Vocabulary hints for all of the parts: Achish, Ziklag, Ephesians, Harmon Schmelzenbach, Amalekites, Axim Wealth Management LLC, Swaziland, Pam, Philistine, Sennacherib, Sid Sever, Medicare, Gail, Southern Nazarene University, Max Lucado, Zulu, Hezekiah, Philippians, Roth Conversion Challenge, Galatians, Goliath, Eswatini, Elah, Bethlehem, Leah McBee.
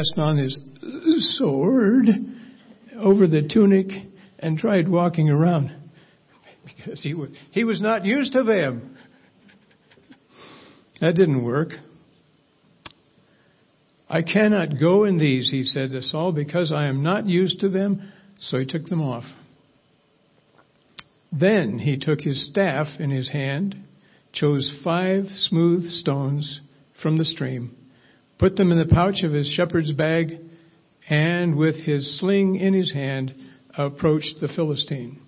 cast on his sword over the tunic and tried walking around because he was not used to them. That didn't work. I cannot go in these, he said to Saul, because I am not used to them. So he took them off. Then he took his staff in his hand, chose 5 smooth stones from the stream, put them in the pouch of his shepherd's bag, and with his sling in his hand, approached the Philistine.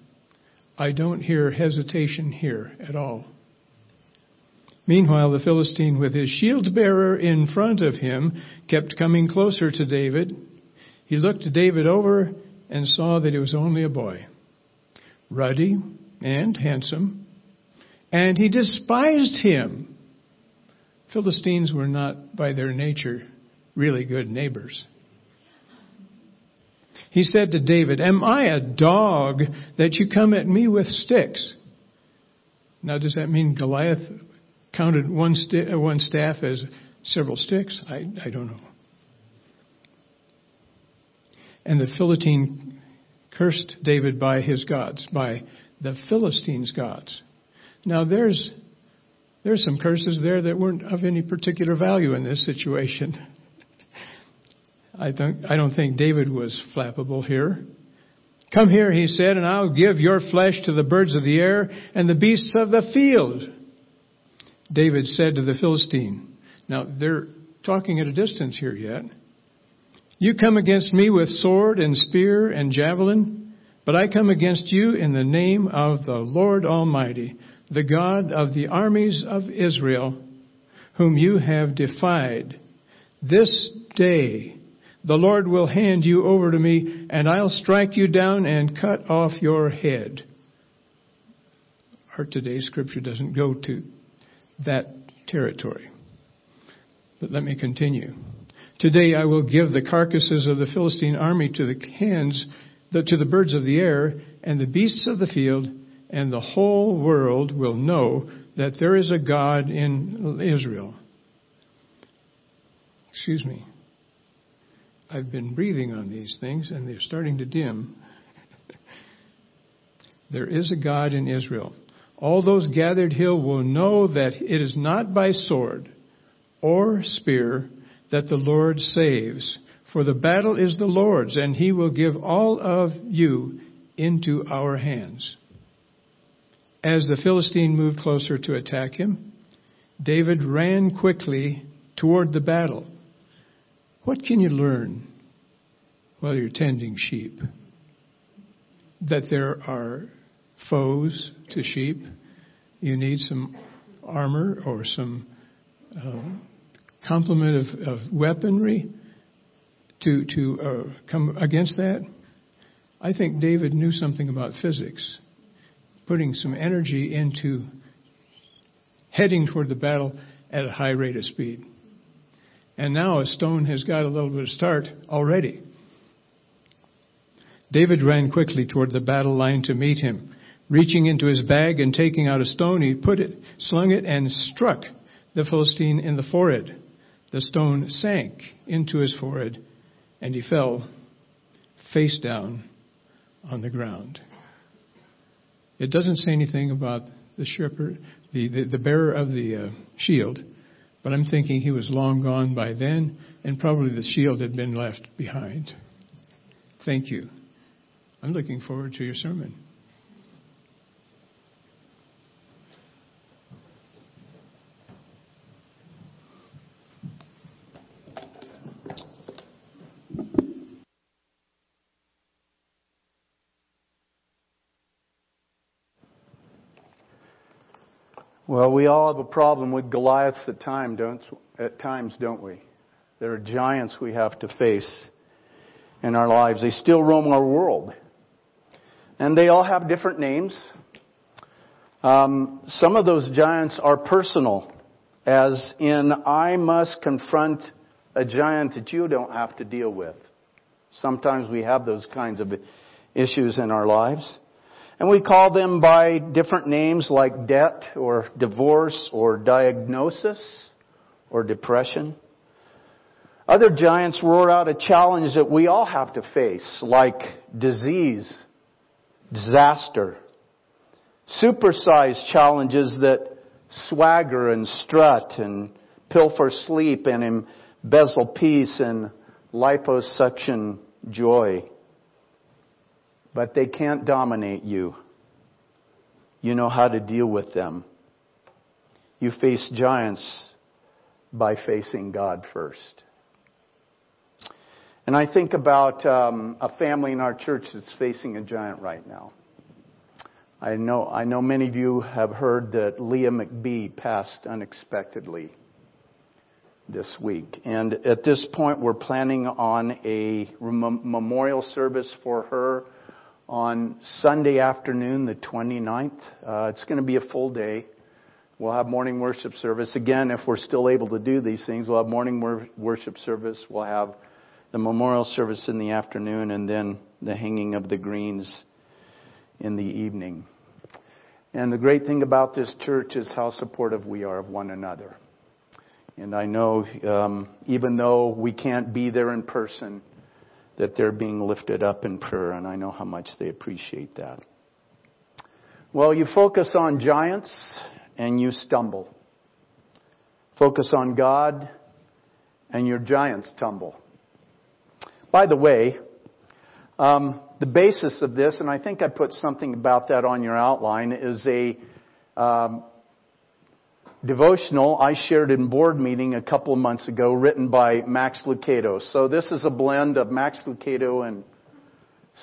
I don't hear hesitation here at all. Meanwhile, the Philistine, with his shield-bearer in front of him, kept coming closer to David. He looked David over and saw that he was only a boy, ruddy and handsome, and he despised him. Philistines were not, by their nature, really good neighbors. He said to David, "Am I a dog that you come at me with sticks?" Now, does that mean Goliath counted one staff as several sticks? I don't know. And the Philistine cursed David by his gods, by the Philistines' gods. Now, there's some curses there that weren't of any particular value in this situation. I don't think David was flappable here. "Come here," he said, "and I'll give your flesh to the birds of the air and the beasts of the field." David said to the Philistine — now they're talking at a distance here yet — "You come against me with sword and spear and javelin, but I come against you in the name of the Lord Almighty, the God of the armies of Israel, whom you have defied. This day the Lord will hand you over to me, and I'll strike you down and cut off your head." Our today's scripture doesn't go to that territory. But let me continue. "Today I will give the carcasses of the Philistine army to the birds of the air and the beasts of the field, and the whole world will know that there is a God in Israel." Excuse me. I've been breathing on these things and they're starting to dim. There is a God in Israel. All those gathered here will know that it is not by sword or spear that the Lord saves, for the battle is the Lord's, and he will give all of you into our hands. As the Philistine moved closer to attack him, David ran quickly toward the battle. What can you learn while you're tending sheep? That there are foes to sheep. You need some armor or some complement of weaponry to come against that. I think David knew something about physics, putting some energy into heading toward the battle at a high rate of speed. And now a stone has got a little bit of start already. David ran quickly toward the battle line to meet him. Reaching into his bag and taking out a stone, he slung it and struck the Philistine in the forehead. The stone sank into his forehead, and he fell face down on the ground. It doesn't say anything about the shepherd, the bearer of the shield, but I'm thinking he was long gone by then, and probably the shield had been left behind. Thank you. I'm looking forward to your sermon. Well, we all have a problem with Goliaths at times, don't we? There are giants we have to face in our lives. They still roam our world. And they all have different names. Some of those giants are personal, as in, I must confront a giant that you don't have to deal with. Sometimes we have those kinds of issues in our lives. And we call them by different names like debt or divorce or diagnosis or depression. Other giants roar out a challenge that we all have to face, like disease, disaster, supersized challenges that swagger and strut and pilfer sleep and embezzle peace and liposuction joy. But they can't dominate you. You know how to deal with them. You face giants by facing God first. And I think about a family in our church that's facing a giant right now. I know many of you have heard that Leah McBee passed unexpectedly this week. And at this point, we're planning on a memorial service for her on Sunday afternoon, the 29th. It's going to be a full day. We'll have morning worship service. Again, if we're still able to do these things, we'll have morning worship service. We'll have the memorial service in the afternoon, and then the hanging of the greens in the evening. And the great thing about this church is how supportive we are of one another. And I know, even though we can't be there in person, that they're being lifted up in prayer, and I know how much they appreciate that. Well, you focus on giants, and you stumble. Focus on God, and your giants tumble. By the way, the basis of this, and I think I put something about that on your outline, is a devotional I shared in board meeting a couple of months ago, written by Max Lucado. So this is a blend of Max Lucado and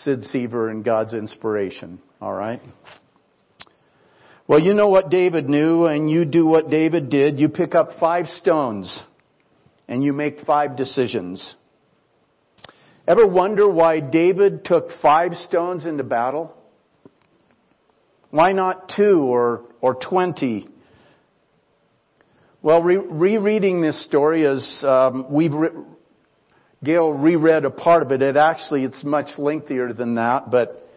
Sid Sever and God's inspiration. All right? Well, you know what David knew, and you do what David did. You pick up 5 stones, and you make 5 decisions. Ever wonder why David took 5 stones into battle? Why not 2 or 20? Well, rereading this story as Gail reread a part of it. It's much lengthier than that, but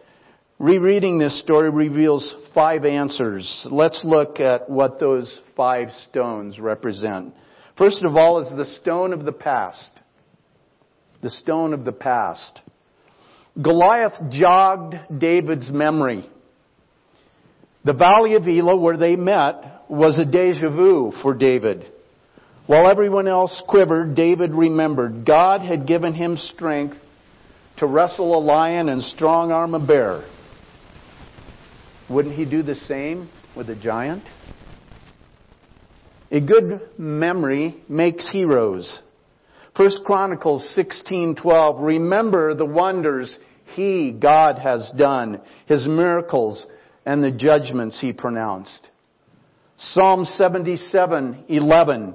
rereading this story reveals 5 answers. Let's look at what those 5 stones represent. First of all is the stone of the past. The stone of the past. Goliath jogged David's memory. The Valley of Elah, where they met, was a deja vu for David. While everyone else quivered, David remembered. God had given him strength to wrestle a lion and strong arm a bear. Wouldn't he do the same with a giant? A good memory makes heroes. 1 Chronicles 16:12, remember the wonders He, God, has done, His miracles, and the judgments He pronounced. Psalm 77:11,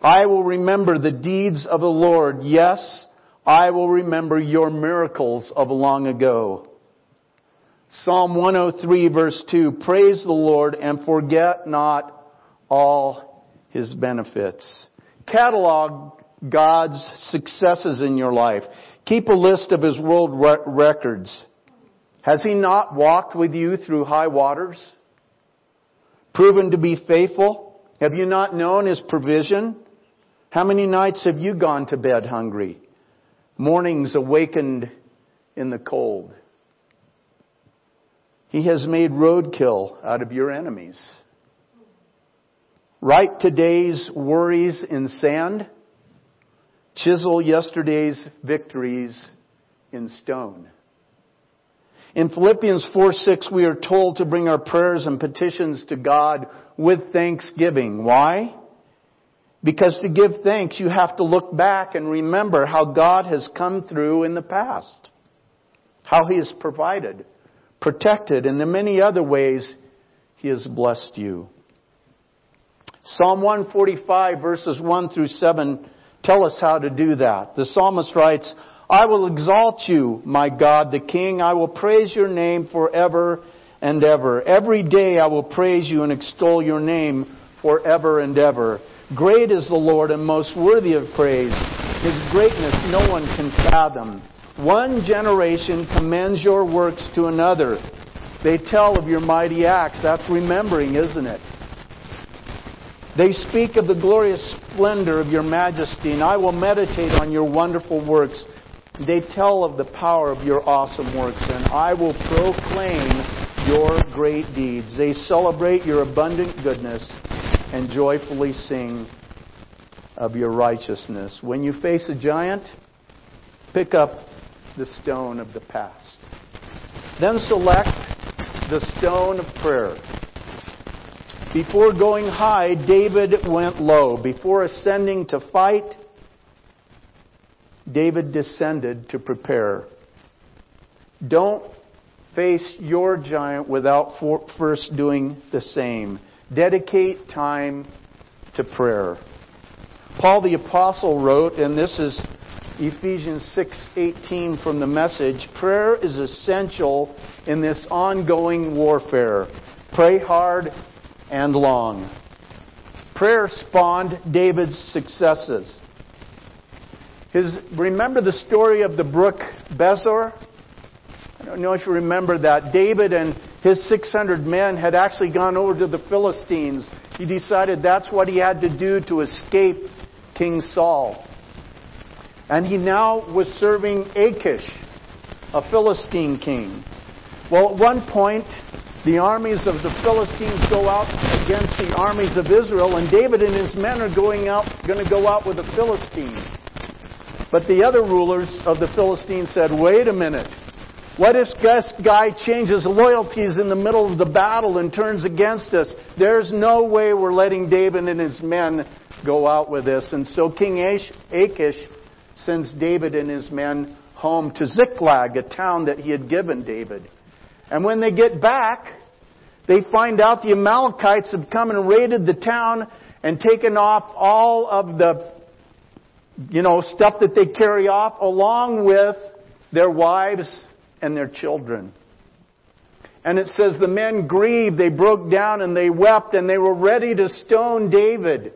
I will remember the deeds of the Lord. Yes, I will remember your miracles of long ago. Psalm 103:2, praise the Lord and forget not all His benefits. Catalog God's successes in your life. Keep a list of His world records. Has He not walked with you through high waters? Proven to be faithful? Have you not known His provision? How many nights have you gone to bed hungry? Mornings awakened in the cold. He has made roadkill out of your enemies. Write today's worries in sand. Chisel yesterday's victories in stone. In Philippians 4:6, we are told to bring our prayers and petitions to God with thanksgiving. Why? Because to give thanks, you have to look back and remember how God has come through in the past. How He has provided, protected, and the many other ways He has blessed you. Psalm 145 verses 1-7 tell us how to do that. The psalmist writes, I will exalt you, my God, the King. I will praise your name forever and ever. Every day I will praise you and extol your name forever and ever. Great is the Lord and most worthy of praise. His greatness no one can fathom. One generation commends your works to another. They tell of your mighty acts. That's remembering, isn't it? They speak of the glorious splendor of your majesty, and I will meditate on your wonderful works. They tell of the power of your awesome works, and I will proclaim your great deeds. They celebrate your abundant goodness and joyfully sing of your righteousness. When you face a giant, pick up the stone of the past. Then select the stone of prayer. Before going high, David went low. Before ascending to fight, David descended to prepare. Don't face your giant without first doing the same. Dedicate time to prayer. Paul the Apostle wrote, and this is Ephesians 6:18 from the Message, prayer is essential in this ongoing warfare. Pray hard and long. Prayer spawned David's successes. Remember the story of the brook Bezor? I don't know if you remember that. David and his 600 men had actually gone over to the Philistines. He decided that's what he had to do to escape King Saul. And he now was serving Achish, a Philistine king. Well, at one point, the armies of the Philistines go out against the armies of Israel, and David and his men are going to go out with the Philistines. But the other rulers of the Philistines said, wait a minute. What if this guy changes loyalties in the middle of the battle and turns against us? There's no way we're letting David and his men go out with this. And so King Achish sends David and his men home to Ziklag, a town that he had given David. And when they get back, they find out the Amalekites have come and raided the town and taken off all of the, stuff that they carry off, along with their wives and their children. And it says the men grieved, they broke down and they wept, and they were ready to stone David.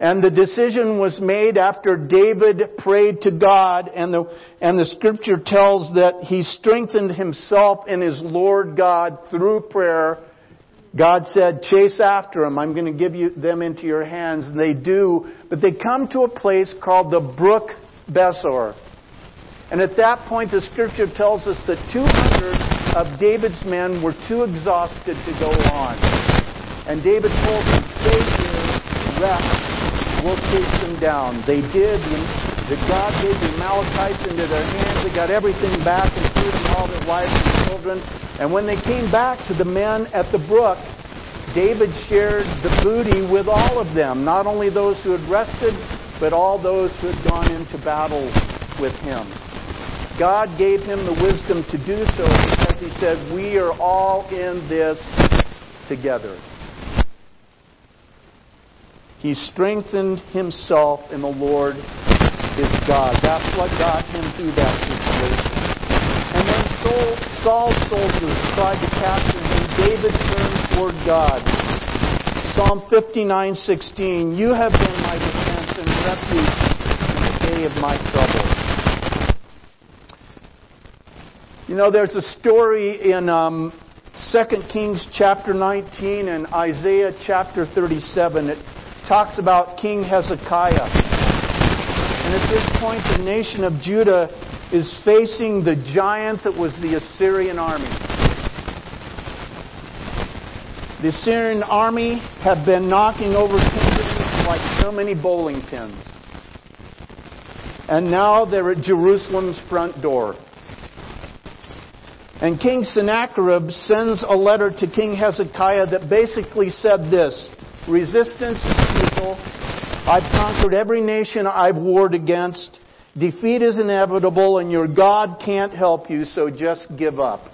And the decision was made after David prayed to God, and the Scripture tells that he strengthened himself in his Lord God through prayer. God said, chase after them. I'm going to give them into your hands. And they do. But they come to a place called the brook Bezor. And at that point, the Scripture tells us that 200 of David's men were too exhausted to go on. And David told them, stay here, rest. We'll chase them down. They did. God gave the Amalekites into their hands. They got everything back, including all their wives and children. And when they came back to the men at the brook, David shared the booty with all of them, not only those who had rested, but all those who had gone into battle with him. God gave him the wisdom to do so because he said, we are all in this together. He strengthened himself in the Lord his God. That's what got him through that situation. And then Saul's soldiers tried to capture him. David turned toward God. Psalm 59:16, you have been my defense and refuge in the day of my trouble. There's a story in 2 Kings chapter 19 and Isaiah chapter 37. It talks about King Hezekiah. And at this point, the nation of Judah is facing the giant that was the Assyrian army. The Assyrian army have been knocking over kingdoms like so many bowling pins. And now they're at Jerusalem's front door. And King Sennacherib sends a letter to King Hezekiah that basically said this, resistance is futile. I've conquered every nation I've warred against. Defeat is inevitable, and your God can't help you, so just give up.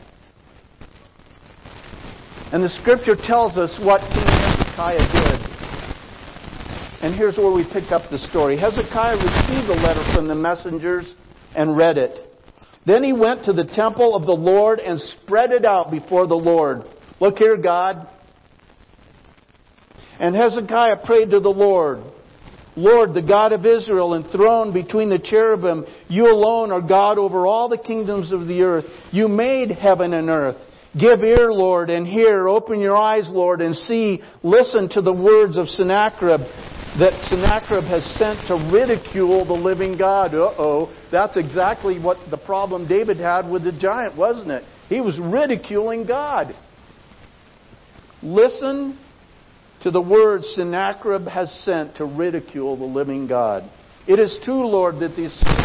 And the Scripture tells us what King Hezekiah did. And here's where we pick up the story. Hezekiah received a letter from the messengers and read it. Then he went to the temple of the Lord and spread it out before the Lord. Look here, God. And Hezekiah prayed to the Lord, Lord, the God of Israel, enthroned between the cherubim, you alone are God over all the kingdoms of the earth. You made heaven and earth. Give ear, Lord, and hear. Open your eyes, Lord, and see. Listen to the words of Sennacherib that Sennacherib has sent to ridicule the living God. Uh-oh. That's exactly what the problem David had with the giant, wasn't it? He was ridiculing God. Listen to the words Sennacherib has sent to ridicule the living God. It is true, Lord, that these things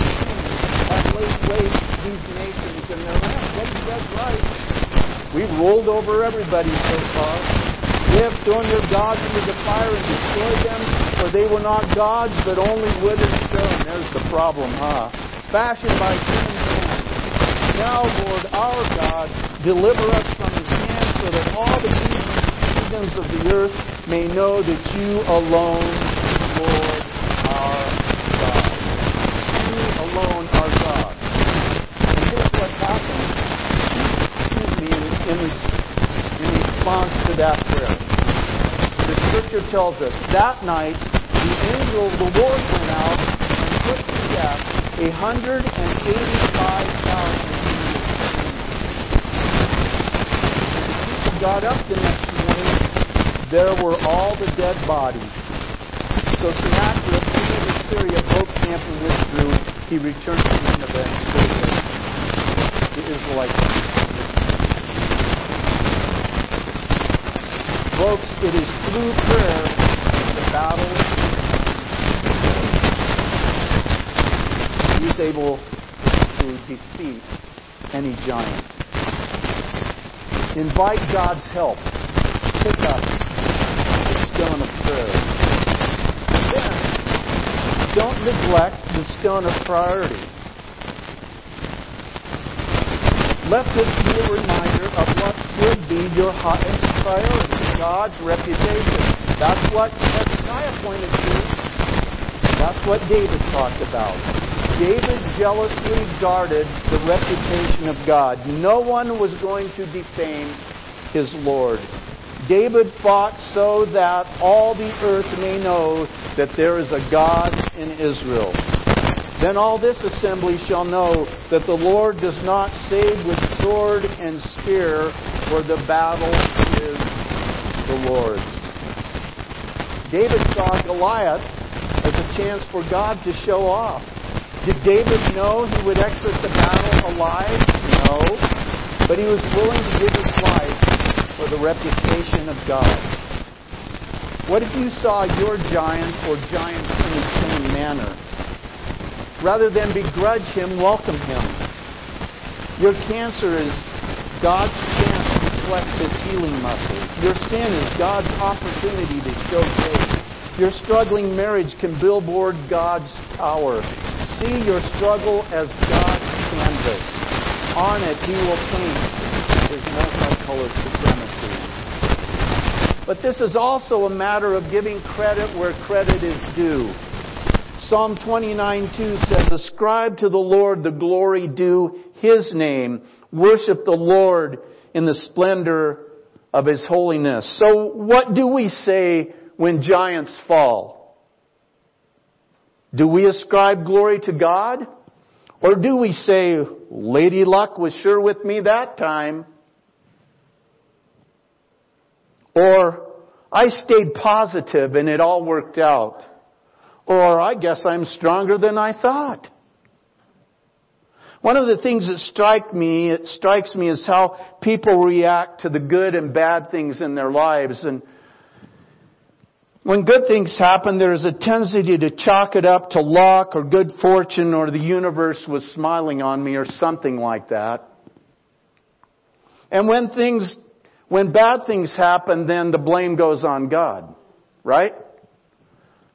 have laid waste to these nations and their land. What is that right? We've rolled over everybody so far. We have thrown their gods into the fire and destroyed them, for they were not gods, but only wood and stone. There's the problem, huh? Fashioned by human hands. Now, Lord, our God, deliver us from His hand, so that all the kingdoms of the earth may know that You alone, Lord, are God. You alone are God. And here's what happened. In response to that prayer, the Scripture tells us that night the angel of the Lord went out and put to death 185,000 people. When he got up the next morning, there were all the dead bodies. So Sennacherib, king of Assyria, broke camp and withdrew. He returned to Nineveh and saved the Israelites. Folks, it is through prayer that the battle is able to defeat any giant. Invite God's help. Pick up the stone of prayer. Then, don't neglect the stone of priority. Let this be a reminder of what should be your highest priority. God's reputation. That's what Hezekiah pointed to. That's what David talked about. David jealously guarded the reputation of God. No one was going to defame his Lord. David fought so that all the earth may know that there is a God in Israel. Then all this assembly shall know that the Lord does not save with sword and spear, for the battle is the Lord's. David saw Goliath as a chance for God to show off. Did David know he would exit the battle alive? No. But he was willing to give his life for the reputation of God. What if you saw your giant or giants in the same manner? Rather than begrudge him, welcome him. Your cancer is God's chance to flex His healing muscle. Your sin is God's opportunity to show faith. Your struggling marriage can billboard God's power. See your struggle as God's canvas. On it He will paint His multicolored supremacy. But this is also a matter of giving credit where credit is due. Psalm 29:2 says, "Ascribe to the Lord the glory due His name. Worship the Lord in the splendor of His holiness." So what do we say when giants fall? Do we ascribe glory to God? Or do we say, "Lady Luck was sure with me that time"? Or, "I stayed positive and it all worked out." Or, "I guess I'm stronger than I thought." One of the things that strikes me is how people react to the good and bad things in their lives. And when good things happen, there's a tendency to chalk it up to luck or good fortune or the universe was smiling on me or something like that. And when bad things happen, then the blame goes on God, right?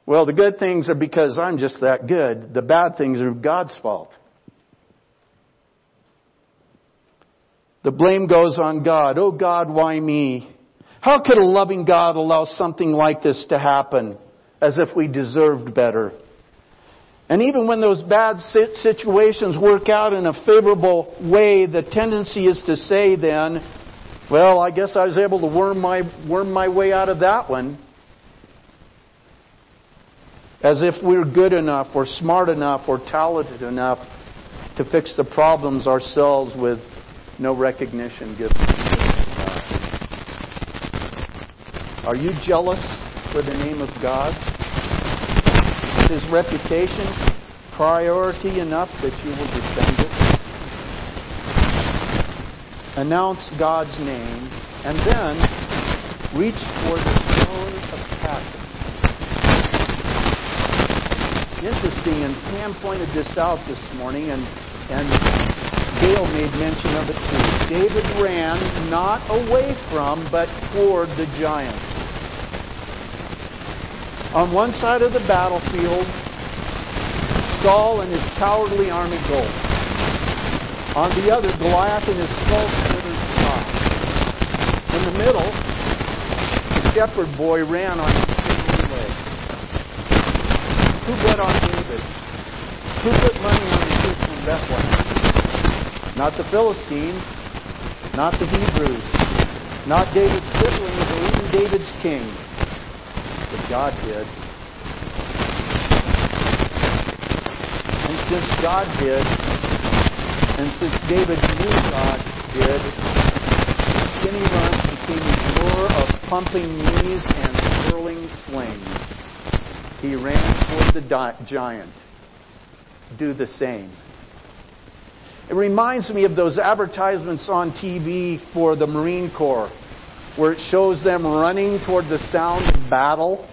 Well, the good things are because I'm just that good. The bad things are God's fault. The blame goes on God. "Oh God, why me? How could a loving God allow something like this to happen?" As if we deserved better. And even when those bad situations work out in a favorable way, the tendency is to say then, "Well, I guess I was able to worm my way out of that one." As if we're good enough or smart enough or talented enough to fix the problems ourselves with no recognition given to God. Are you jealous for the name of God? Is His reputation priority enough that you will defend it? Announce God's name and then reach for the throne of passion. Interesting, and Pam pointed this out this morning, and Gail made mention of it too. David ran not away from, but toward the giant. On one side of the battlefield, Saul and his cowardly army gold. On the other, Goliath and his false-footed side. In the middle, the shepherd boy ran on his two legs. Who bet on David? Who put money on the troops from Bethlehem? Not the Philistines. Not the Hebrews. Not David's siblings or even David's king. But God did. And since God did, and since David knew God did, skinny runs became a lure of pumping knees and swirling slings. He ran toward the giant. Do the same. It reminds me of those advertisements on TV for the Marine Corps, where it shows them running toward the sound of battle.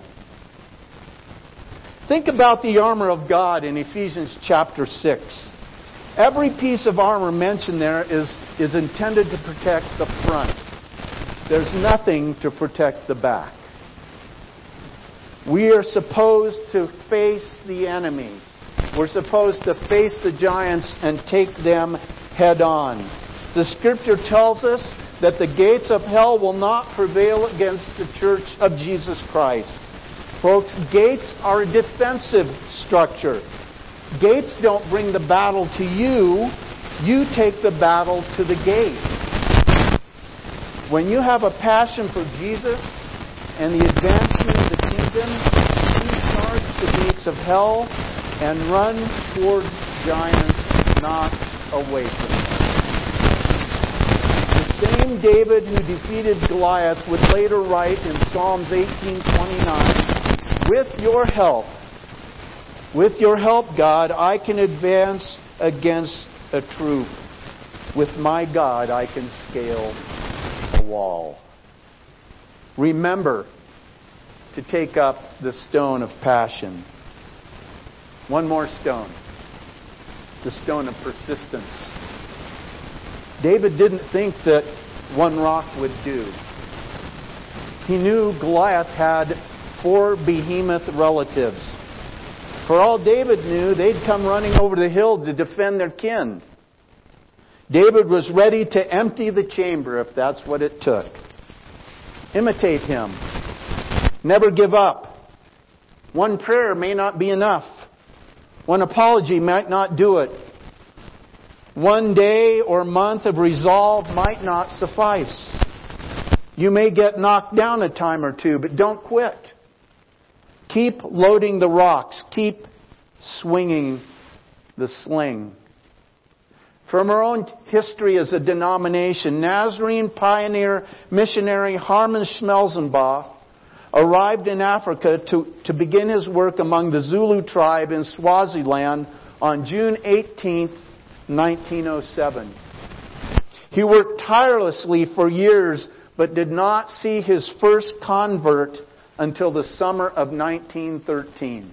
Think about the armor of God in Ephesians chapter 6. Every piece of armor mentioned there is intended to protect the front. There's nothing to protect the back. We are supposed to face the enemy. We're supposed to face the giants and take them head on. The Scripture tells us that the gates of hell will not prevail against the church of Jesus Christ. Folks, gates are a defensive structure. Gates don't bring the battle to you. You take the battle to the gate. When you have a passion for Jesus and the advancement of the kingdom, you charge the gates of hell and run towards giants, not away from them. The same David who defeated Goliath would later write in Psalms 18:29, With your help, God, I can advance against a troop. With my God, I can scale a wall. Remember to take up the stone of passion. One more stone. The stone of persistence. David didn't think that one rock would do. He knew Goliath had 4 behemoth relatives. For all David knew, they'd come running over the hill to defend their kin. David was ready to empty the chamber if that's what it took. Imitate him. Never give up. One prayer may not be enough. One apology might not do it. One day or month of resolve might not suffice. You may get knocked down a time or two, but don't quit. Keep loading the rocks. Keep swinging the sling. From our own history as a denomination, Nazarene pioneer missionary Harmon Schmelzenbach arrived in Africa to begin his work among the Zulu tribe in Swaziland on June 18, 1907. He worked tirelessly for years, but did not see his first convert until the summer of 1913.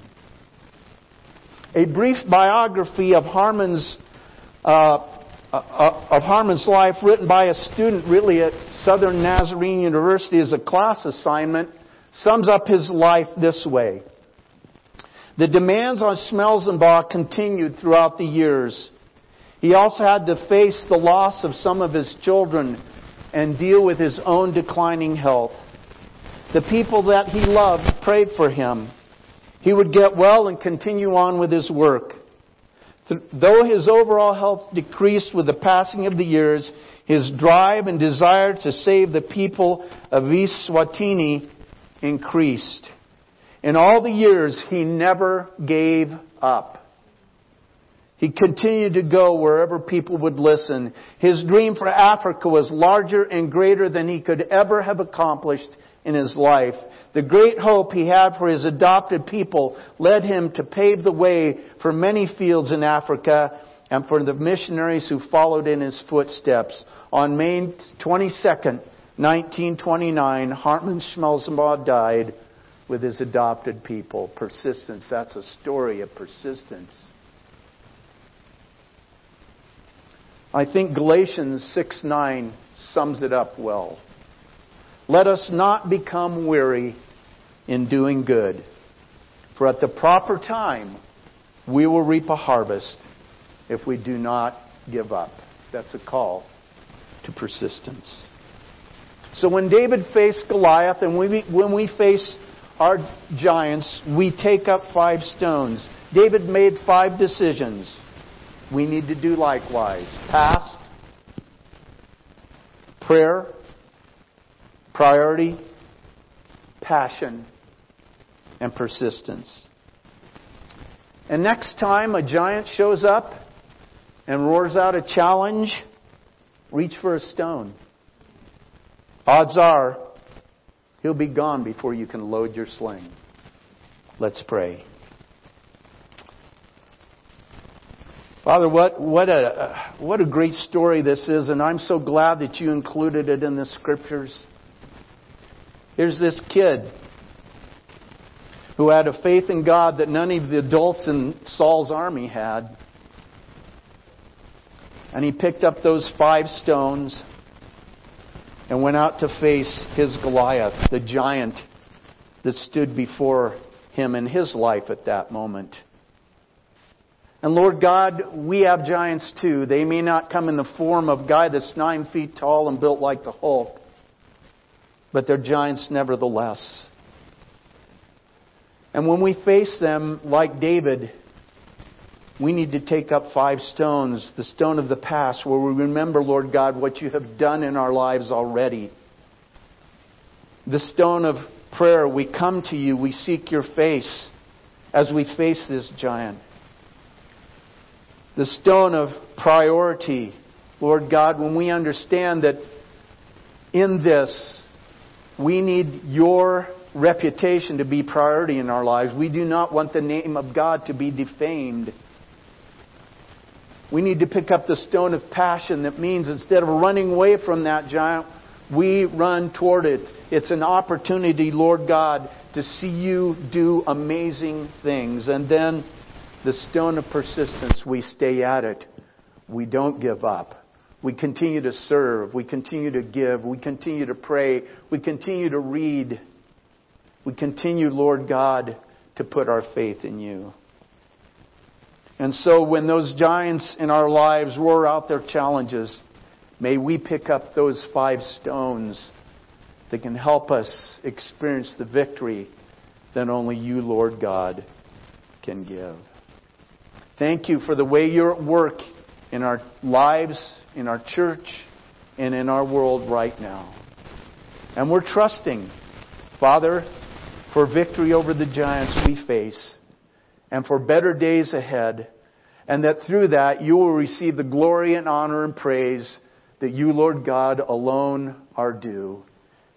A brief biography of Harmon's life, written by a student really at Southern Nazarene University as a class assignment, sums up his life this way. The demands on Schmelzenbach continued throughout the years. He also had to face the loss of some of his children and deal with his own declining health. The people that he loved prayed for him. He would get well and continue on with his work. Though his overall health decreased with the passing of the years, his drive and desire to save the people of Eswatini increased. In all the years, he never gave up. He continued to go wherever people would listen. His dream for Africa was larger and greater than he could ever have accomplished in his life. The great hope he had for his adopted people led him to pave the way for many fields in Africa and for the missionaries who followed in his footsteps. On May 22nd, 1929, Harmon Schmelzenbach died with his adopted people. Persistence. That's a story of persistence. I think Galatians 6:9 sums it up well. Let us not become weary in doing good, for at the proper time we will reap a harvest if we do not give up. That's a call to persistence. So when David faced Goliath, and when we face our giants, we take up 5 stones. David made 5 decisions. We need to do likewise. Past, prayer, priority, passion, and persistence. And next time a giant shows up and roars out a challenge, reach for a stone. Odds are, he'll be gone before you can load your sling. Let's pray. Father, what a great story this is, and I'm so glad that you included it in the Scriptures. Here's this kid who had a faith in God that none of the adults in Saul's army had. And he picked up those 5 stones and went out to face his Goliath, the giant that stood before him in his life at that moment. And Lord God, we have giants too. They may not come in the form of a guy that's 9 feet tall and built like the Hulk, but they're giants nevertheless. And when we face them, like David, we need to take up 5 stones. The stone of the past, where we remember, Lord God, what you have done in our lives already. The stone of prayer, we come to you, we seek your face as we face this giant. The stone of priority, Lord God, when we understand that in this, we need your reputation to be priority in our lives. We do not want the name of God to be defamed. We need to pick up the stone of passion. That means instead of running away from that giant, we run toward it. It's an opportunity, Lord God, to see you do amazing things. And then the stone of persistence, we stay at it. We don't give up. We continue to serve. We continue to give. We continue to pray. We continue to read. We continue, Lord God, to put our faith in you. And so when those giants in our lives roar out their challenges, may we pick up those 5 stones that can help us experience the victory that only you, Lord God, can give. Thank you for the way you're at work in our lives, in our church, and in our world right now. And we're trusting, Father, for victory over the giants we face and for better days ahead. And that through that, you will receive the glory and honor and praise that you, Lord God, alone are due.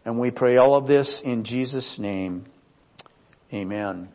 And we pray all of this in Jesus' name. Amen.